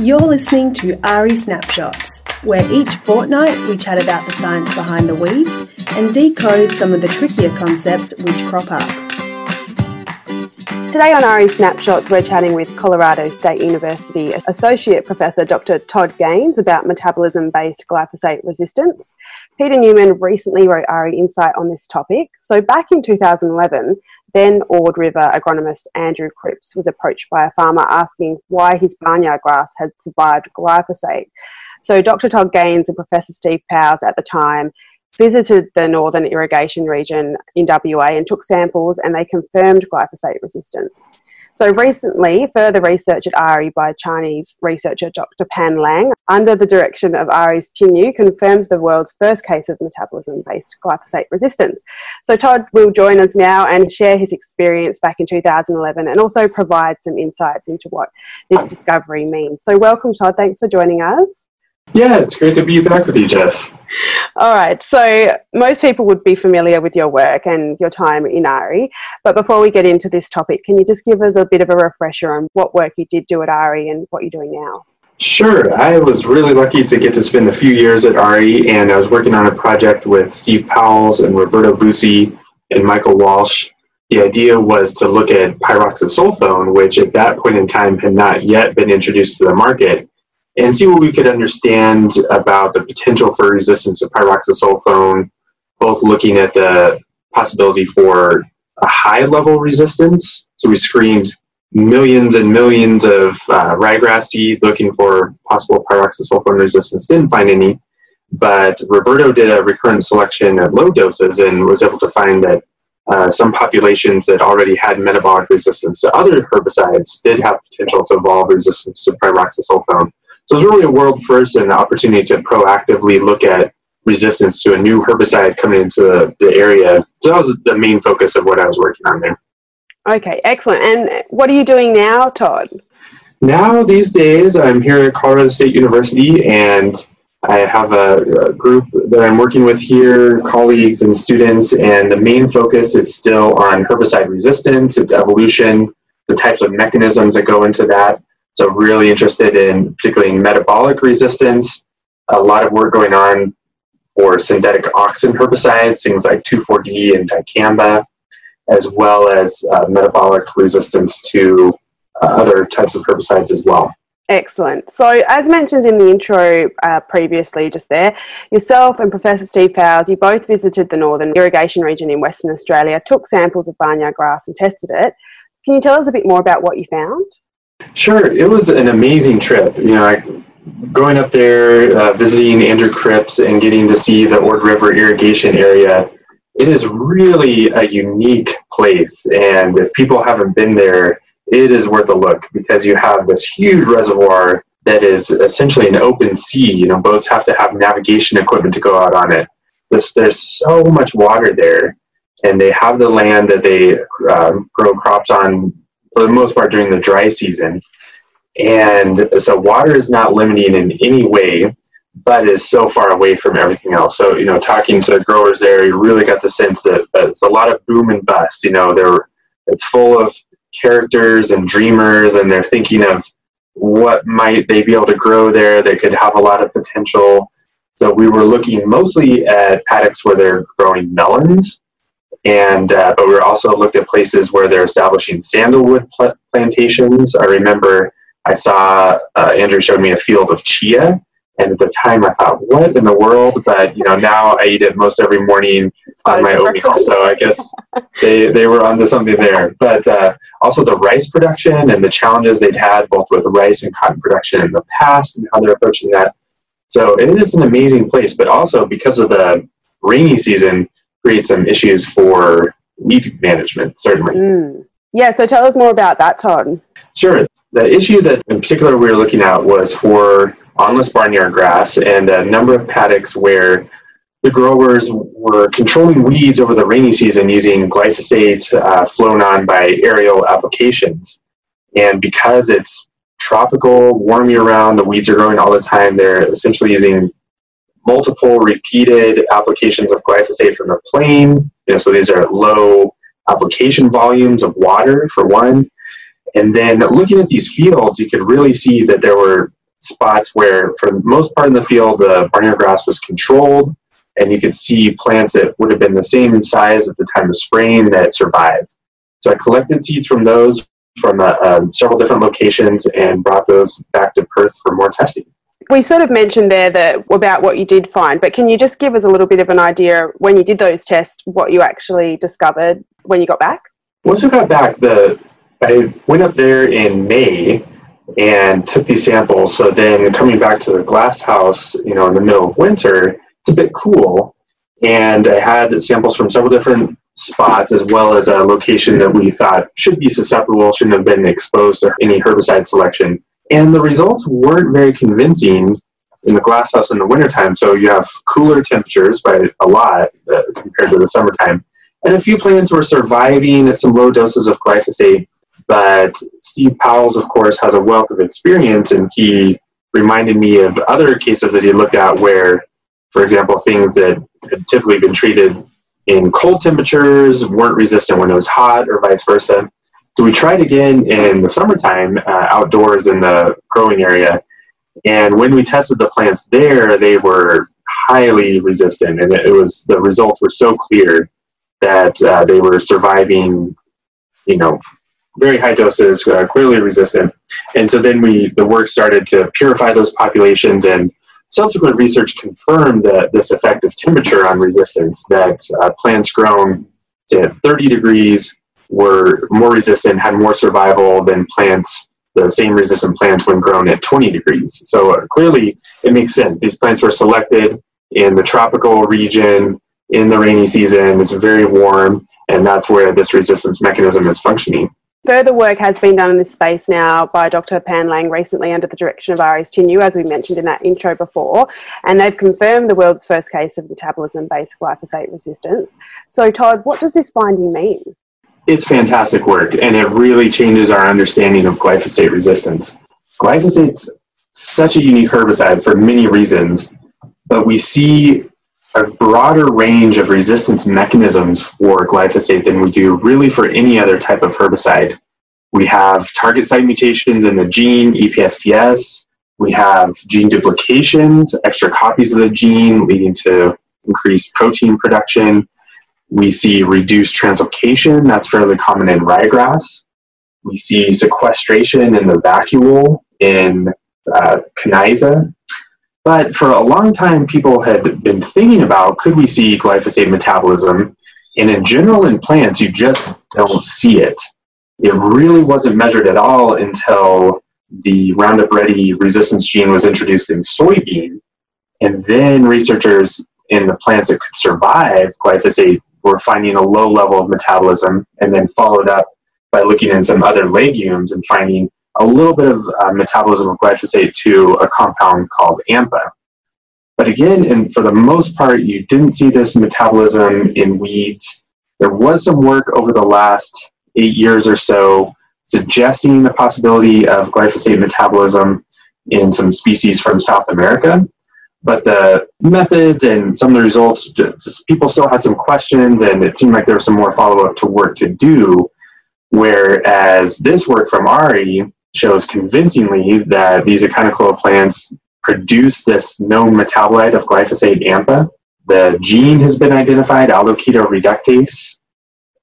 You're listening to AHRI Snapshots, where each fortnight we chat about the science behind the weeds and decode some of the trickier concepts which crop up. Today on AHRI Snapshots, we're chatting with Colorado State University Associate Professor Dr. Todd Gaines about metabolism-based glyphosate resistance. Peter Newman recently wrote AHRI Insight on this topic. So back in 2011, then Ord River agronomist Andrew Cripps was approached by a farmer asking why his barnyard grass had survived glyphosate. So Dr. Todd Gaines and Professor Steve Powers at the time visited the northern irrigation region in WA and took samples, and they confirmed glyphosate resistance. So recently, further research at AHRI by Chinese researcher Dr. Pan Lang, under the direction of AHRI's Qin Yu, confirmed the world's first case of metabolism-based glyphosate resistance. So Todd will join us now and share his experience back in 2011 and also provide some insights into what this discovery means. So welcome, Todd. Thanks for joining us. Yeah, it's great to be back with you, Jess. All right, so most people would be familiar with your work and your time in AHRI, but before we get into this topic, can you just give us a bit of a refresher on what work you did do at AHRI and what you're doing now? Sure. I was really lucky to get to spend a few years at AHRI, and I was working on a project with Steve Powers and Roberto Busi and Michael Walsh. The idea was to look at pyroxysulfone, which at that point in time had not yet been introduced to the market, and see what we could understand about the potential for resistance of pyroxysulfone, both looking at the possibility for a high-level resistance. So we screened millions and millions of ryegrass seeds looking for possible pyroxysulfone resistance, didn't find any, but Roberto did a recurrent selection at low doses and was able to find that some populations that already had metabolic resistance to other herbicides did have potential to evolve resistance to pyroxysulfone. So it's really a world first and an opportunity to proactively look at resistance to a new herbicide coming into the area. So that was the main focus of what I was working on there. Okay, excellent. And what are you doing now, Todd? Now, these days, I'm here at Colorado State University, and I have a group that I'm working with here, colleagues and students, and the main focus is still on herbicide resistance, its evolution, the types of mechanisms that go into that. So really interested in particularly in metabolic resistance, a lot of work going on for synthetic auxin herbicides, things like 2,4-D and dicamba, as well as metabolic resistance to other types of herbicides as well. Excellent. So as mentioned in the intro previously just there, yourself and Professor Steve Powers, you both visited the northern irrigation region in Western Australia, took samples of barnyard grass and tested it. Can you tell us a bit more about what you found? Sure. It was an amazing trip. You know, going up there, visiting Andrew Cripps and getting to see the Ord River irrigation area, it is really a unique place. And if people haven't been there, it is worth a look because you have this huge reservoir that is essentially an open sea. You know, boats have to have navigation equipment to go out on it. There's so much water there, and they have the land that they grow crops on for the most part during the dry season. And so water is not limiting in any way, but is so far away from everything else. So, you know, talking to the growers there, you really got the sense that it's a lot of boom and bust. You know, it's full of characters and dreamers, and they're thinking of what might they be able to grow there. They could have a lot of potential. So we were looking mostly at paddocks where they're growing melons, and but we also looked at places where they're establishing sandalwood plantations. I remember I saw Andrew showed me a field of chia, and at the time I thought, what in the world? But you know, now I eat it most every morning on my oatmeal, so I guess they were onto something there. But also the rice production and the challenges they'd had both with rice and cotton production in the past and how they're approaching that. So it is an amazing place, but also because of the rainy season, create some issues for weed management, certainly. Mm. Yeah, so tell us more about that, Todd. Sure. The issue that in particular we were looking at was for onless barnyard grass and a number of paddocks where the growers were controlling weeds over the rainy season using glyphosate flown on by aerial applications. And because it's tropical, warm year-round, the weeds are growing all the time, they're essentially using multiple repeated applications of glyphosate from the plane. You know, so these are low application volumes of water for one. And then looking at these fields, you could really see that there were spots where, for the most part in the field, the barnyard grass was controlled, and you could see plants that would have been the same in size at the time of spraying that survived. So I collected seeds from those from several different locations and brought those back to Perth for more testing. We sort of mentioned there that about what you did find, but can you just give us a little bit of an idea when you did those tests, what you actually discovered when you got back? Once we got back, I went up there in May and took these samples. So then coming back to the glass house, you know, in the middle of winter, it's a bit cool. And I had samples from several different spots, as well as a location that we thought should be susceptible, shouldn't have been exposed to any herbicide selection. And the results weren't very convincing in the glasshouse in the wintertime. So you have cooler temperatures by a lot compared to the summertime. And a few plants were surviving at some low doses of glyphosate. But Steve Powers, of course, has a wealth of experience, and he reminded me of other cases that he looked at where, for example, things that had typically been treated in cold temperatures weren't resistant when it was hot, or vice versa. So we tried again in the summertime outdoors in the growing area, and when we tested the plants there, they were highly resistant, and the results were so clear that they were surviving, you know, very high doses, clearly resistant. And so then the work started to purify those populations, and subsequent research confirmed that this effect of temperature on resistance, that plants grown to 30 degrees were more resistant, had more survival than plants, the same resistant plants when grown at 20 degrees. So clearly it makes sense. These plants were selected in the tropical region, in the rainy season, it's very warm, and that's where this resistance mechanism is functioning. Further work has been done in this space now by Dr. Pan Lang recently under the direction of AHRI's Qin Yu, as we mentioned in that intro before, and they've confirmed the world's first case of metabolism-based glyphosate resistance. So Todd, what does this finding mean? It's fantastic work, and it really changes our understanding of glyphosate resistance. Glyphosate's such a unique herbicide for many reasons, but we see a broader range of resistance mechanisms for glyphosate than we do really for any other type of herbicide. We have target site mutations in the gene, EPSPS. We have gene duplications, extra copies of the gene leading to increased protein production. We see reduced translocation, that's fairly common in ryegrass. We see sequestration in the vacuole in Canyza. But for a long time, people had been thinking about, could we see glyphosate metabolism? And in general, in plants, you just don't see it. It really wasn't measured at all until the Roundup Ready resistance gene was introduced in soybean. And then researchers in the plants that could survive glyphosate were finding a low level of metabolism, and then followed up by looking in some other legumes and finding a little bit of metabolism of glyphosate to a compound called AMPA. But again, and for the most part, you didn't see this metabolism in weeds. There was some work over the last 8 years or so suggesting the possibility of glyphosate metabolism in some species from South America. But the methods and some of the results, just people still had some questions, and it seemed like there was some more follow-up to work to do, whereas this work from AHRI shows convincingly that these echinocloa plants produce this known metabolite of glyphosate AMPA. The gene has been identified, Aldo-keto reductase,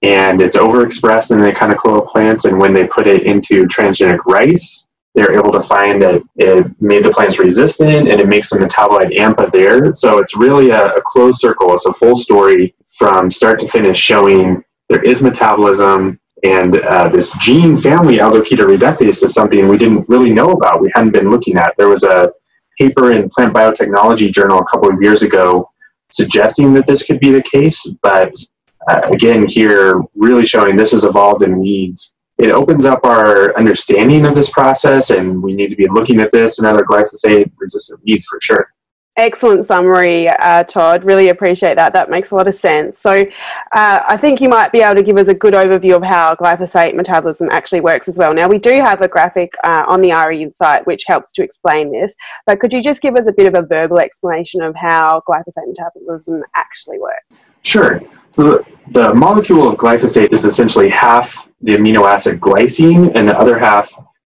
and it's overexpressed in the echinocloa plants, and when they put it into transgenic rice, they're able to find that it made the plants resistant, and it makes the metabolite AMPA there. So it's really a closed circle. It's a full story from start to finish showing there is metabolism, and this gene family, aldochetoreductase, is something we didn't really know about. We hadn't been looking at. There was a paper in Plant Biotechnology Journal a couple of years ago suggesting that this could be the case, but again, here really showing this is evolved in weeds. It opens up our understanding of this process, and we need to be looking at this and other glyphosate-resistant weeds for sure. Excellent summary, Todd. Really appreciate that. That makes a lot of sense. So I think you might be able to give us a good overview of how glyphosate metabolism actually works as well. Now, we do have a graphic on the AHRI Insight which helps to explain this, but could you just give us a bit of a verbal explanation of how glyphosate metabolism actually works? Sure. So the molecule of glyphosate is essentially half the amino acid glycine, and the other half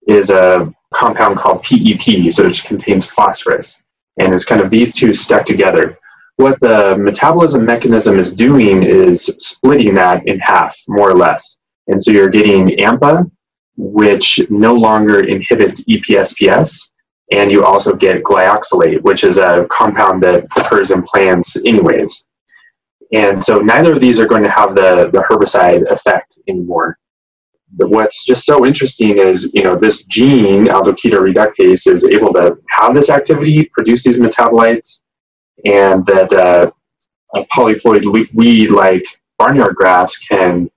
is a compound called PEP, so which contains phosphorus. And it's kind of these two stuck together. What the metabolism mechanism is doing is splitting that in half, more or less. And so you're getting AMPA, which no longer inhibits EPSPS, and you also get glyoxylate, which is a compound that occurs in plants anyways. And so neither of these are going to have the herbicide effect anymore. But what's just so interesting is, you know, this gene, aldo-keto reductase, is able to have this activity, produce these metabolites, and that a polyploid weed like barnyard grass can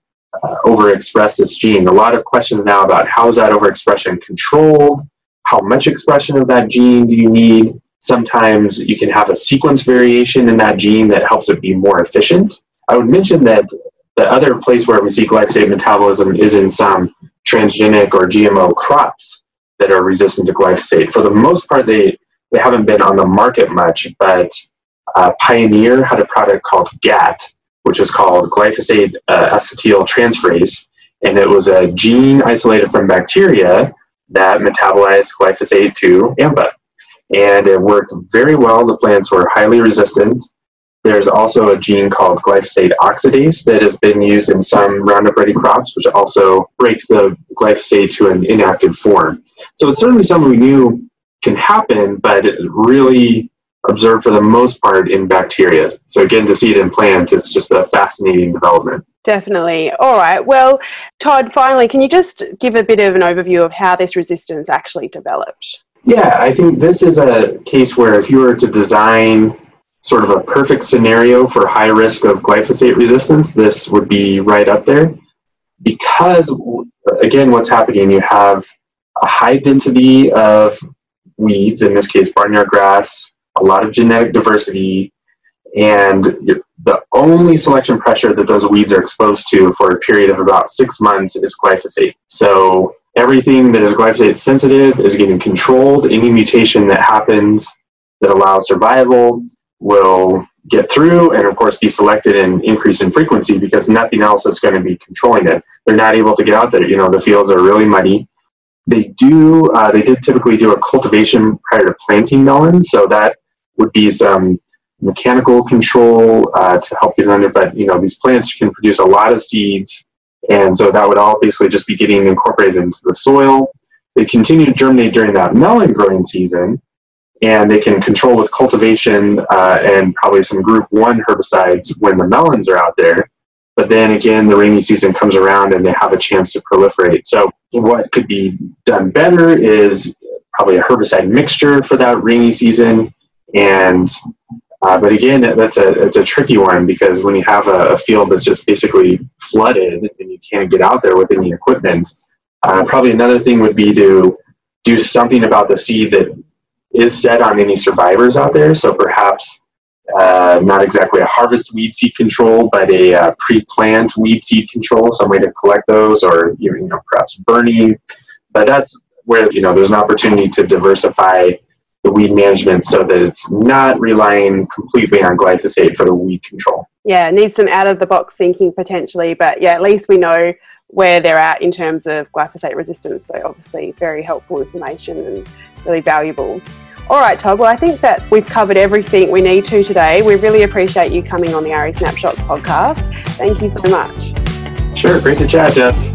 overexpress this gene. A lot of questions now about how is that overexpression controlled? How much expression of that gene do you need? Sometimes you can have a sequence variation in that gene that helps it be more efficient. I would mention that the other place where we see glyphosate metabolism is in some transgenic or GMO crops that are resistant to glyphosate. For the most part, they haven't been on the market much, but Pioneer had a product called GAT, which was called glyphosate acetyltransferase, and it was a gene isolated from bacteria that metabolized glyphosate to AMPA. And it worked very well. The plants were highly resistant. There's also a gene called glyphosate oxidase that has been used in some Roundup Ready crops, which also breaks the glyphosate to an inactive form. So it's certainly something we knew can happen, but really observed for the most part in bacteria. So again, to see it in plants, it's just a fascinating development. Definitely. All right. Well, Todd, finally, can you just give a bit of an overview of how this resistance actually developed? Yeah, I think this is a case where if you were to design sort of a perfect scenario for high risk of glyphosate resistance, this would be right up there. Because, again, what's happening, you have a high density of weeds, in this case barnyard grass, a lot of genetic diversity, and the only selection pressure that those weeds are exposed to for a period of about 6 months is glyphosate. So everything that is glyphosate sensitive is getting controlled. Any mutation that happens that allows survival will get through and, of course, be selected and increase in frequency because nothing else is going to be controlling it. They're not able to get out there. You know, the fields are really muddy. They do. They did typically do a cultivation prior to planting melons, so that would be some mechanical control to help you under. But you know, these plants can produce a lot of seeds, and so that would all basically just be getting incorporated into the soil. They continue to germinate during that melon growing season, and they can control with cultivation and probably some Group 1 herbicides when the melons are out there. But then again, the rainy season comes around and they have a chance to proliferate. So what could be done better is probably a herbicide mixture for that rainy season. And, but again, it's a tricky one because when you have a field that's just basically flooded and you can't get out there with any equipment, probably another thing would be to do something about the seed that is set on any survivors out there. So perhaps not exactly a harvest weed seed control, but a pre-plant weed seed control, some way to collect those, or you know, perhaps burning. But that's where, you know, there's an opportunity to diversify the weed management so that it's not relying completely on glyphosate for the weed control. Yeah, it needs some out-of-the-box thinking potentially, but yeah, at least we know where they're at in terms of glyphosate resistance. So obviously very helpful information and really valuable. All right, Todd, well, I think that we've covered everything we need to today. We really appreciate you coming on the AHRI Snapshots podcast. Thank you so much. Sure, great to chat, Jess.